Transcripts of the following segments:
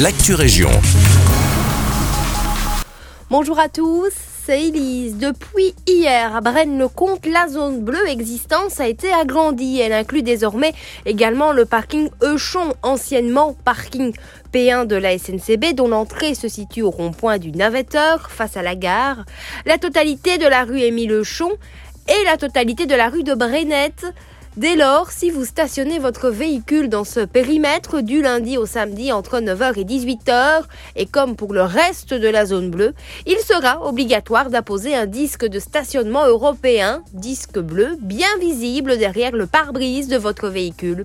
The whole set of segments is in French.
l'actu région. Bonjour à tous, c'est Élise. Depuis hier, à Braine-le-Comte, la zone bleue existante a été agrandie. Elle inclut désormais également le parking Houchon, anciennement parking P1 de la SNCB, dont l'entrée se situe au rond-point du Navetteur, face à la gare. La totalité de la rue Émile Houchon et la totalité de la rue de Brenet. Dès lors, si vous stationnez votre véhicule dans ce périmètre du lundi au samedi entre 9h et 18h, et comme pour le reste de la zone bleue, il sera obligatoire d'apposer un disque de stationnement européen, disque bleu, bien visible derrière le pare-brise de votre véhicule.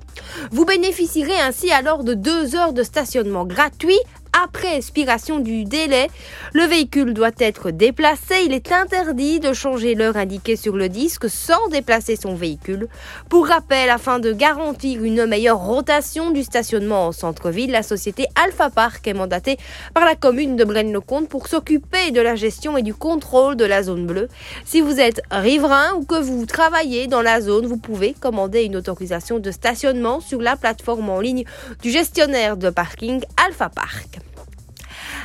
Vous bénéficierez ainsi alors de 2 heures de stationnement gratuit. Après expiration du délai, le véhicule doit être déplacé. Il est interdit de changer l'heure indiquée sur le disque sans déplacer son véhicule. Pour rappel, afin de garantir une meilleure rotation du stationnement en centre-ville, la société Alpha Park est mandatée par la commune de Braine-le-Comte pour s'occuper de la gestion et du contrôle de la zone bleue. Si vous êtes riverain ou que vous travaillez dans la zone, vous pouvez commander une autorisation de stationnement sur la plateforme en ligne du gestionnaire de parking Alpha Park.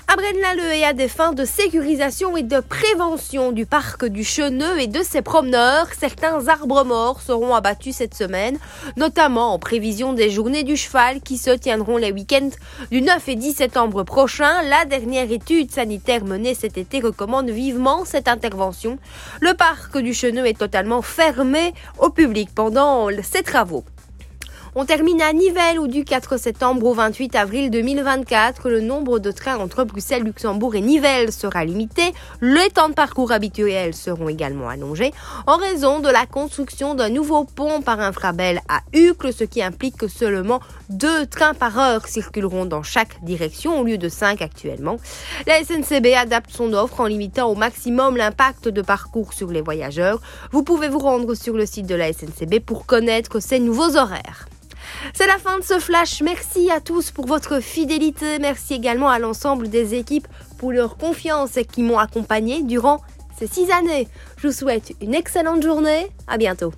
À Braine-l'Alleud et à des fins de sécurisation et de prévention du parc du Cheneau et de ses promeneurs, certains arbres morts seront abattus cette semaine, notamment en prévision des journées du cheval qui se tiendront les week-ends du 9 et 10 septembre prochain. La dernière étude sanitaire menée cet été recommande vivement cette intervention. Le parc du Cheneau est totalement fermé au public pendant ses travaux. On termine à Nivelles où du 4 septembre au 28 avril 2024, le nombre de trains entre Bruxelles, Luxembourg et Nivelles sera limité. Les temps de parcours habituels seront également allongés en raison de la construction d'un nouveau pont par Infrabel à Uccle, ce qui implique que seulement 2 trains par heure circuleront dans chaque direction au lieu de 5 actuellement. La SNCB adapte son offre en limitant au maximum l'impact de parcours sur les voyageurs. Vous pouvez vous rendre sur le site de la SNCB pour connaître ses nouveaux horaires. C'est la fin de ce flash, merci à tous pour votre fidélité, merci également à l'ensemble des équipes pour leur confiance et qui m'ont accompagné durant ces 6 années. Je vous souhaite une excellente journée, à bientôt.